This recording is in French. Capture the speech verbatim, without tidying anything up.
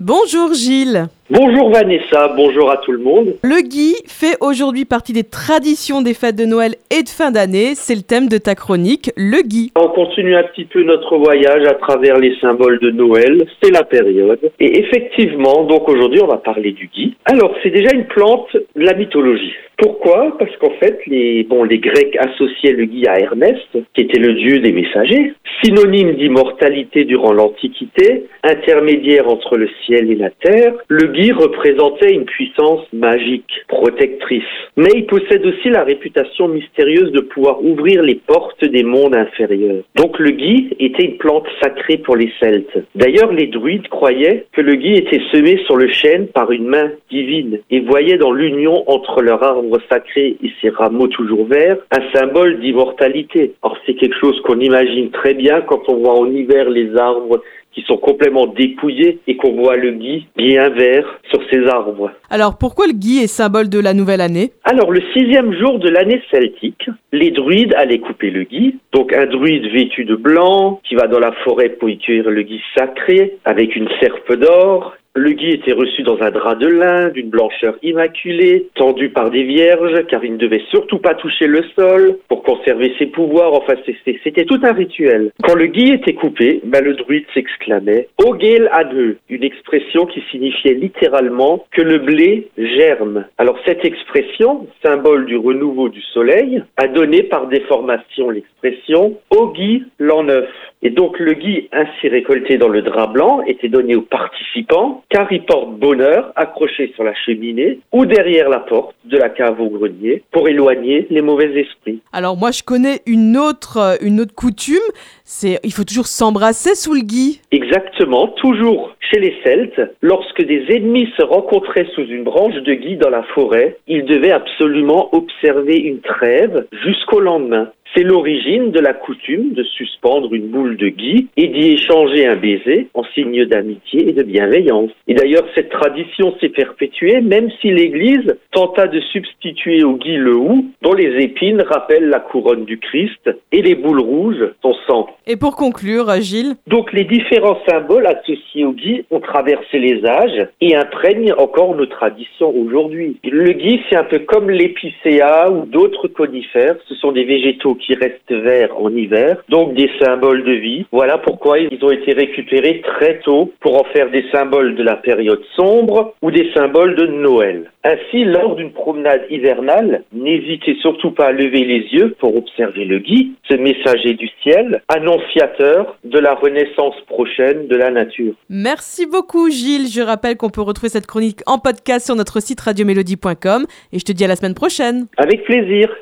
Bonjour Gilles. Bonjour Vanessa, bonjour à tout le monde. Le Gui fait aujourd'hui partie des traditions des fêtes de Noël et de fin d'année. C'est le thème de ta chronique, le Gui. On continue un petit peu notre voyage à travers les symboles de Noël. C'est la période. Et effectivement, donc aujourd'hui, on va parler du Gui. Alors, c'est déjà une plante de la mythologie. Pourquoi ? Parce qu'en fait, les, bon, les Grecs associaient le Gui à Hermès, qui était le dieu des messagers, synonyme d'immortalité durant l'Antiquité, intermédiaire entre le ciel et la terre. Le Gui représentait une puissance magique, protectrice. Mais il possède aussi la réputation mystérieuse de pouvoir ouvrir les portes des mondes inférieurs. Donc le Gui était une plante sacrée pour les Celtes. D'ailleurs, les druides croyaient que le Gui était semé sur le chêne par une main divine et voyaient dans l'union entre leur arbre sacré et ses rameaux toujours verts, un symbole d'immortalité. Or, c'est quelque chose qu'on imagine très bien quand on voit en hiver les arbres qui sont complètement dépouillés et qu'on voit le gui bien vert sur ces arbres. Alors, pourquoi le gui est symbole de la nouvelle année ? Alors, le sixième jour de l'année celtique, les druides allaient couper le gui. Donc, un druide vêtu de blanc qui va dans la forêt pour y cueillir le gui sacré avec une serpe d'or. Le gui était reçu dans un drap de lin, d'une blancheur immaculée, tendu par des vierges, car il ne devait surtout pas toucher le sol pour conserver ses pouvoirs. Enfin, c'était, c'était tout un rituel. Quand le gui était coupé, bah, le druide s'exclamait « O Gil Adeu », une expression qui signifiait littéralement que le blé germe. Alors cette expression, symbole du renouveau du soleil, a donné par déformation l'expression « O Gui l'an neuf ». Et donc le gui ainsi récolté dans le drap blanc était donné aux participants car il porte bonheur accroché sur la cheminée ou derrière la porte de la cave au grenier pour éloigner les mauvais esprits. Alors moi je connais une autre, une autre coutume, c'est il faut toujours s'embrasser sous le gui. Exactement, toujours. Chez les Celtes, lorsque des ennemis se rencontraient sous une branche de gui dans la forêt, ils devaient absolument observer une trêve jusqu'au lendemain. C'est l'origine de la coutume de suspendre une boule de gui et d'y échanger un baiser en signe d'amitié et de bienveillance. Et d'ailleurs, cette tradition s'est perpétuée même si l'Église tenta de substituer au gui le hou, dont les épines rappellent la couronne du Christ et les boules rouges, son sang. Et pour conclure, Gilles ? Donc les différents symboles associés au gui ont traversé les âges et imprègnent encore nos traditions aujourd'hui. Le gui, c'est un peu comme l'épicéa ou d'autres conifères, ce sont des végétaux qui restent verts en hiver, donc des symboles de vie. Voilà pourquoi ils ont été récupérés très tôt pour en faire des symboles de la période sombre ou des symboles de Noël. Ainsi, lors d'une promenade hivernale, n'hésitez surtout pas à lever les yeux pour observer le gui, ce messager du ciel, annonciateur de la renaissance prochaine de la nature. Merci beaucoup Gilles, je rappelle qu'on peut retrouver cette chronique en podcast sur notre site radio mélodie point com et je te dis à la semaine prochaine. Avec plaisir.